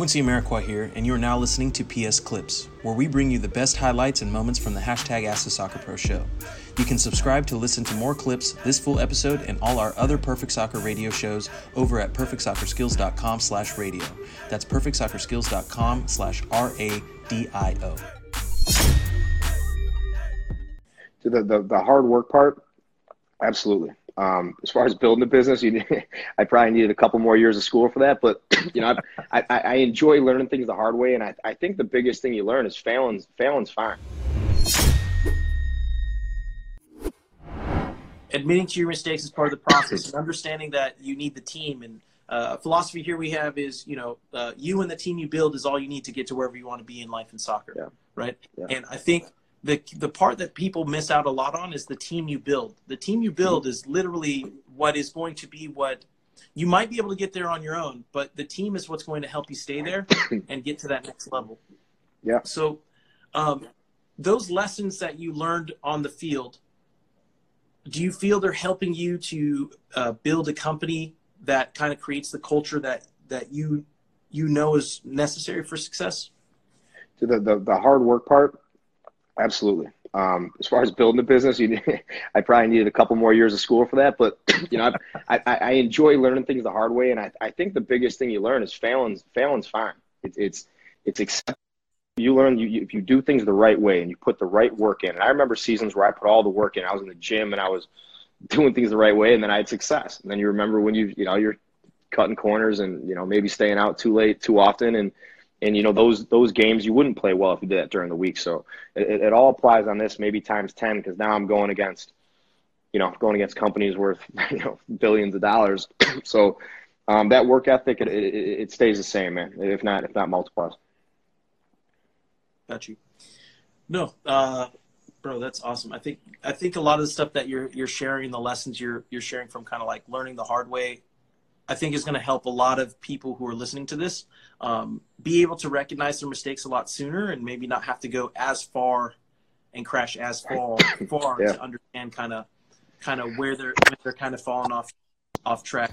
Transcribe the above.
Quincy Amarikwa here, and you are now listening to P.S. Clips, where we bring you the best highlights and moments from the Hashtag Ask the Soccer Pro Show. You can subscribe to listen to more clips, this full episode, and all our other Perfect Soccer Radio shows over at PerfectSoccerSkills.com/radio. That's PerfectSoccerSkills.com/RADIO. To the hard work part, absolutely. As far as building a business, I probably needed a couple more years of school for that. But I enjoy learning things the hard way, and I think the biggest thing you learn is failing's fine. Admitting to your mistakes is part of the process, and understanding that you need the team. And philosophy here we have is, you and the team you build is all you need to get to wherever you want to be in life in soccer, right? Yeah. And I think the part that people miss out a lot on is the team you build. The team you build is literally what is going to be what you might be able to get there on your own, but the team is what's going to help you stay there and get to that next level. Yeah. So those lessons that you learned on the field, do you feel they're helping you to build a company that kind of creates the culture that you know is necessary for success? To the hard work part. Absolutely. As far as building a business, I probably needed a couple more years of school for that. But I enjoy learning things the hard way, and I think the biggest thing you learn is failing's fine. It's acceptable. You learn if you do things the right way and you put the right work in. And I remember seasons where I put all the work in. I was in the gym and I was doing things the right way, and then I had success. And then you remember when you're cutting corners and maybe staying out too late too often, and those games you wouldn't play well if you did that during the week. So it all applies on this, maybe times 10, because now I'm going against companies worth billions of dollars. So that work ethic, it stays the same, man. If not multiplies. Got you. No, bro, that's awesome. I think a lot of the stuff that you're sharing, the lessons you're sharing from kind of like learning the hard way, I think is going to help a lot of people who are listening to this be able to recognize their mistakes a lot sooner and maybe not have to go as far and crash as far to understand kind of where they're kind of falling off track.